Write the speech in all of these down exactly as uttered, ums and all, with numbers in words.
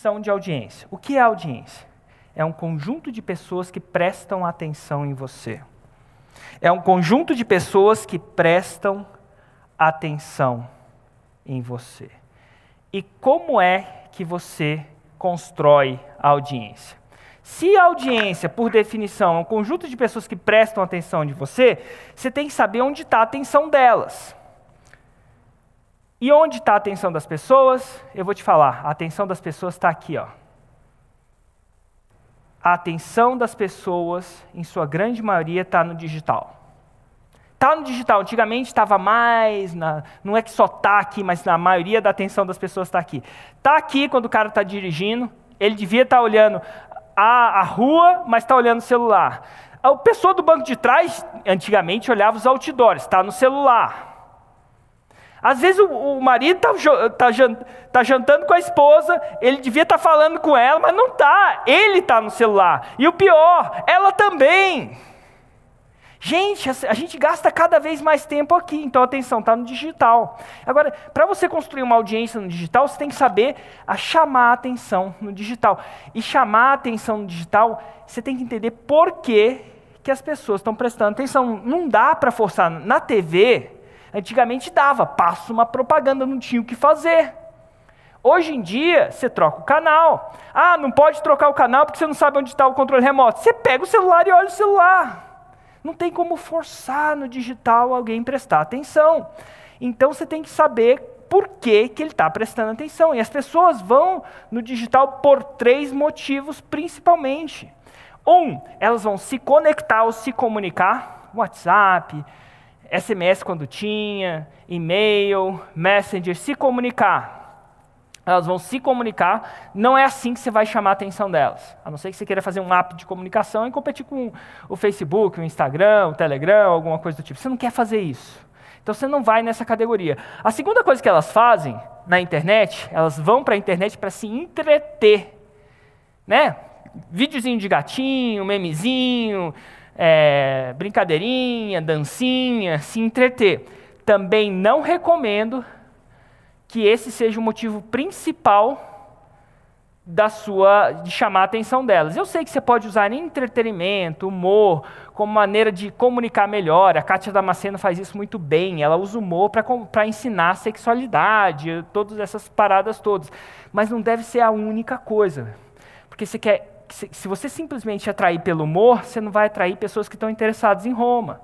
definição de audiência. O que é audiência? É um conjunto de pessoas que prestam atenção em você. É um conjunto de pessoas que prestam atenção em você. E como é que você constrói a audiência? Se a audiência, por definição, é um conjunto de pessoas que prestam atenção em você, você tem que saber onde está a atenção delas. E onde está a atenção das pessoas? Eu vou te falar, a atenção das pessoas está aqui, ó. A atenção das pessoas, em sua grande maioria, está no digital. Está no digital. Antigamente estava mais, na, não é que só está aqui, mas na maioria da atenção das pessoas está aqui. Está aqui quando o cara está dirigindo, ele devia estar tá olhando a, a rua, mas está olhando o celular. A pessoa do banco de trás, antigamente, olhava os outdoors, está no celular. Às vezes o, o marido está tá, tá jantando com a esposa, ele devia estar tá falando com ela, mas não está, ele está no celular. E o pior, ela também. Gente, a, a gente gasta cada vez mais tempo aqui, então atenção, está no digital. Agora, para você construir uma audiência no digital, você tem que saber a chamar a atenção no digital. E chamar a atenção no digital, você tem que entender por que, que as pessoas estão prestando atenção. Não dá para forçar. Na T V... Antigamente dava, passa uma propaganda, não tinha o que fazer. Hoje em dia, você troca o canal. Ah, não pode trocar o canal porque você não sabe onde está o controle remoto. Você pega o celular e olha o celular. Não tem como forçar no digital alguém prestar atenção. Então você tem que saber por que, que ele está prestando atenção. E as pessoas vão no digital por três motivos principalmente. Um, elas vão se conectar ou se comunicar. WhatsApp, S M S quando tinha, e-mail, Messenger, se comunicar. Elas vão se comunicar, não é assim que você vai chamar a atenção delas. A não ser que você queira fazer um app de comunicação e competir com o Facebook, o Instagram, o Telegram, alguma coisa do tipo. Você não quer fazer isso. Então você não vai nessa categoria. A segunda coisa que elas fazem na internet, elas vão para a internet para se entreter. Né? Videozinho de gatinho, memezinho... É, brincadeirinha, dancinha, se entreter. Também não recomendo que esse seja o motivo principal da sua, de chamar a atenção delas. Eu sei que você pode usar entretenimento, humor, como maneira de comunicar melhor. A Kátia Damasceno faz isso muito bem. Ela usa humor para ensinar sexualidade, todas essas paradas todas. Mas não deve ser a única coisa. Porque você quer... Se você simplesmente atrair pelo humor, você não vai atrair pessoas que estão interessadas em Roma.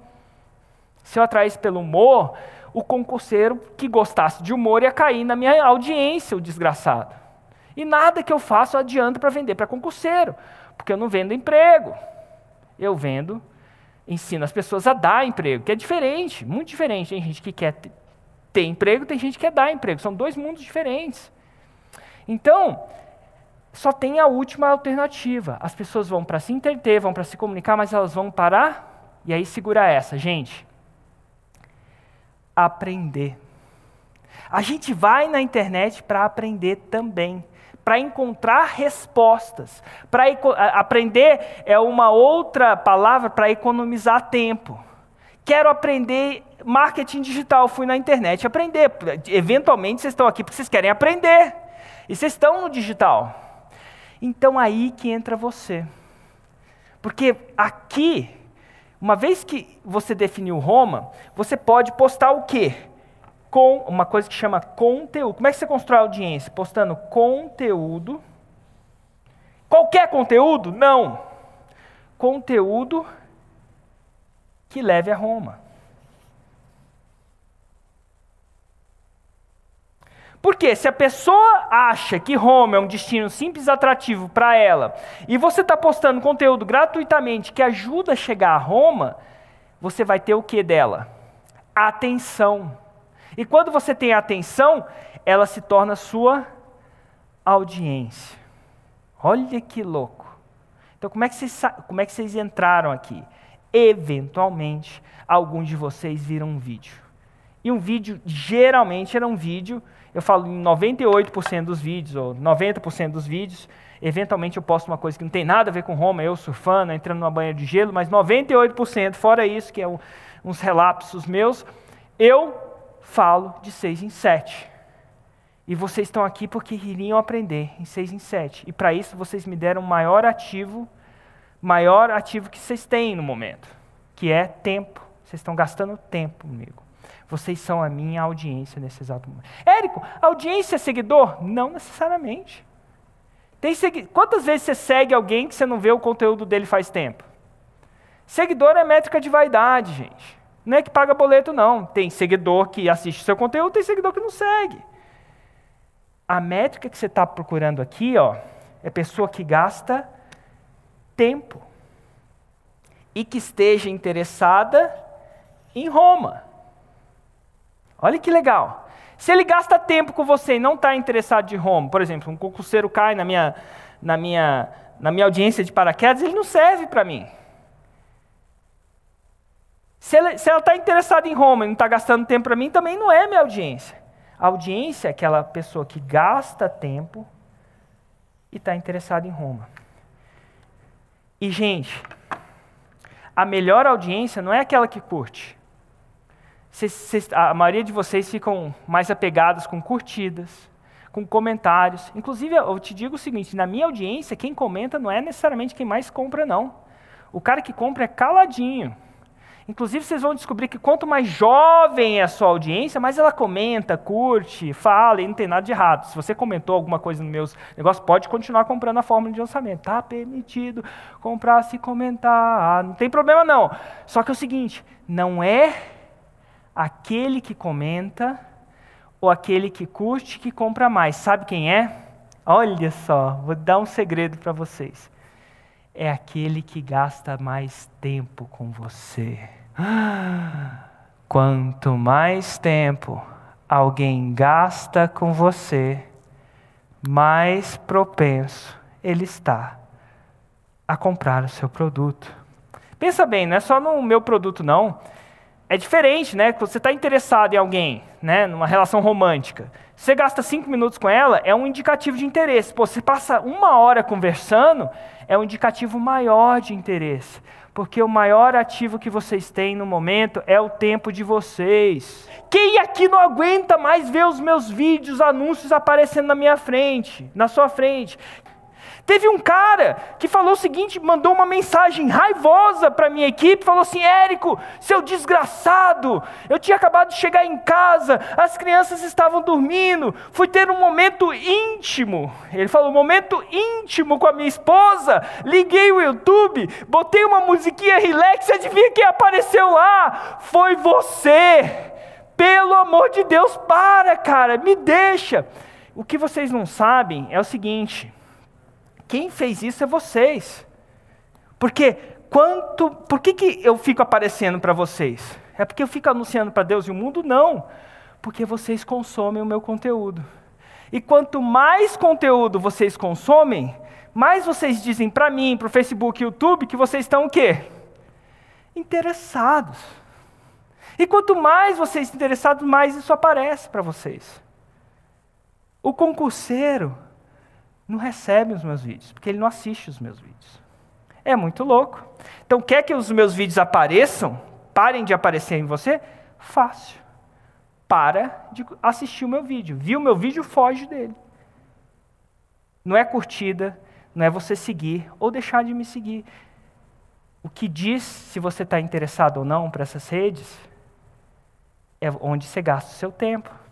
Se eu atraísse pelo humor, o concurseiro que gostasse de humor ia cair na minha audiência, o desgraçado. E nada que eu faço adianta para vender para concurseiro, porque eu não vendo emprego. Eu vendo, ensino as pessoas a dar emprego, que é diferente, muito diferente. Tem gente que quer ter emprego, tem gente que quer dar emprego. São dois mundos diferentes. Então... Só tem a última alternativa. As pessoas vão para se entreter, vão para se comunicar, mas elas vão parar. E aí segura essa, gente. Aprender. A gente vai na internet para aprender também. Para encontrar respostas. Para aprender é uma outra palavra para economizar tempo. Quero aprender marketing digital. Fui na internet aprender. Eventualmente vocês estão aqui porque vocês querem aprender. E vocês estão no digital. Então aí que entra você. Porque aqui, uma vez que você definiu Roma, você pode postar o quê? Com uma coisa que chama conteúdo. Como é que você constrói a audiência? Postando conteúdo. Qualquer conteúdo? Não. Conteúdo que leve a Roma. Porque se a pessoa acha que Roma é um destino simples e atrativo para ela, e você está postando conteúdo gratuitamente que ajuda a chegar a Roma, você vai ter o que dela? Atenção. E quando você tem atenção, ela se torna sua audiência. Olha que louco. Então como é que vocês, como é que vocês entraram aqui? Eventualmente, alguns de vocês viram um vídeo. E um vídeo, geralmente era um vídeo, eu falo em noventa e oito por cento dos vídeos, ou noventa por cento dos vídeos, eventualmente eu posto uma coisa que não tem nada a ver com Roma, eu surfando, entrando numa banheira de gelo, mas noventa e oito por cento, fora isso, que é um, uns relapsos meus, eu falo de seis em sete. E vocês estão aqui porque iriam aprender em seis em sete. E para isso vocês me deram o maior ativo, maior ativo que vocês têm no momento, que é tempo. Vocês estão gastando tempo comigo. Vocês são a minha audiência nesse exato momento. Érico, audiência é seguidor? Não necessariamente. Tem segui... Quantas vezes você segue alguém que você não vê o conteúdo dele faz tempo? Seguidor é métrica de vaidade, gente. Não é que paga boleto, não. Tem seguidor que assiste seu conteúdo, tem seguidor que não segue. A métrica que você está procurando aqui, ó, é pessoa que gasta tempo e que esteja interessada em Roma. Olha que legal. Se ele gasta tempo com você e não está interessado em Roma, por exemplo, um concurseiro cai na minha, na minha, na minha audiência de paraquedas, ele não serve para mim. Se ela está interessada em Roma e não está gastando tempo para mim, também não é minha audiência. A audiência é aquela pessoa que gasta tempo e está interessada em Roma. E, gente, a melhor audiência não é aquela que curte. Cês, cês, a maioria de vocês ficam mais apegados com curtidas, com comentários. Inclusive, eu te digo o seguinte, na minha audiência, quem comenta não é necessariamente quem mais compra, não. O cara que compra é caladinho. Inclusive, vocês vão descobrir que quanto mais jovem é a sua audiência, mais ela comenta, curte, fala, e não tem nada de errado. Se você comentou alguma coisa no meu negócio, pode continuar comprando a fórmula de lançamento. Está permitido comprar se comentar, não tem problema não. Só que é o seguinte, não é aquele que comenta ou aquele que curte que compra mais. Sabe quem é? Olha só, vou dar um segredo para vocês. É aquele que gasta mais tempo com você. Quanto mais tempo alguém gasta com você, mais propenso ele está a comprar o seu produto. Pensa bem, não é só no meu produto não. É diferente, né? Quando você está interessado em alguém, né? Numa relação romântica. Você gasta cinco minutos com ela, é um indicativo de interesse. Pô, você passa uma hora conversando, é um indicativo maior de interesse. Porque o maior ativo que vocês têm no momento é o tempo de vocês. Quem aqui não aguenta mais ver os meus vídeos, anúncios aparecendo na minha frente, na sua frente? Teve um cara que falou o seguinte, mandou uma mensagem raivosa para a minha equipe, falou assim, Érico, seu desgraçado, eu tinha acabado de chegar em casa, as crianças estavam dormindo, fui ter um momento íntimo, ele falou, momento íntimo com a minha esposa, liguei o YouTube, botei uma musiquinha relax, adivinha quem apareceu lá? Foi você! Pelo amor de Deus, para cara, me deixa! O que vocês não sabem é o seguinte... Quem fez isso é vocês. Porque quanto, por que, que eu fico aparecendo para vocês? É porque eu fico anunciando para Deus e o mundo? Não. Porque vocês consomem o meu conteúdo. E quanto mais conteúdo vocês consomem, mais vocês dizem para mim, para o Facebook e YouTube, que vocês estão o quê? Interessados. E quanto mais vocês estão interessados, mais isso aparece para vocês. O concurseiro... não recebe os meus vídeos, porque ele não assiste os meus vídeos. É muito louco. Então, quer que os meus vídeos apareçam, parem de aparecer em você? Fácil. Para de assistir o meu vídeo. Viu o meu vídeo, foge dele. Não é curtida, não é você seguir ou deixar de me seguir. O que diz se você está interessado ou não para essas redes, é onde você gasta o seu tempo.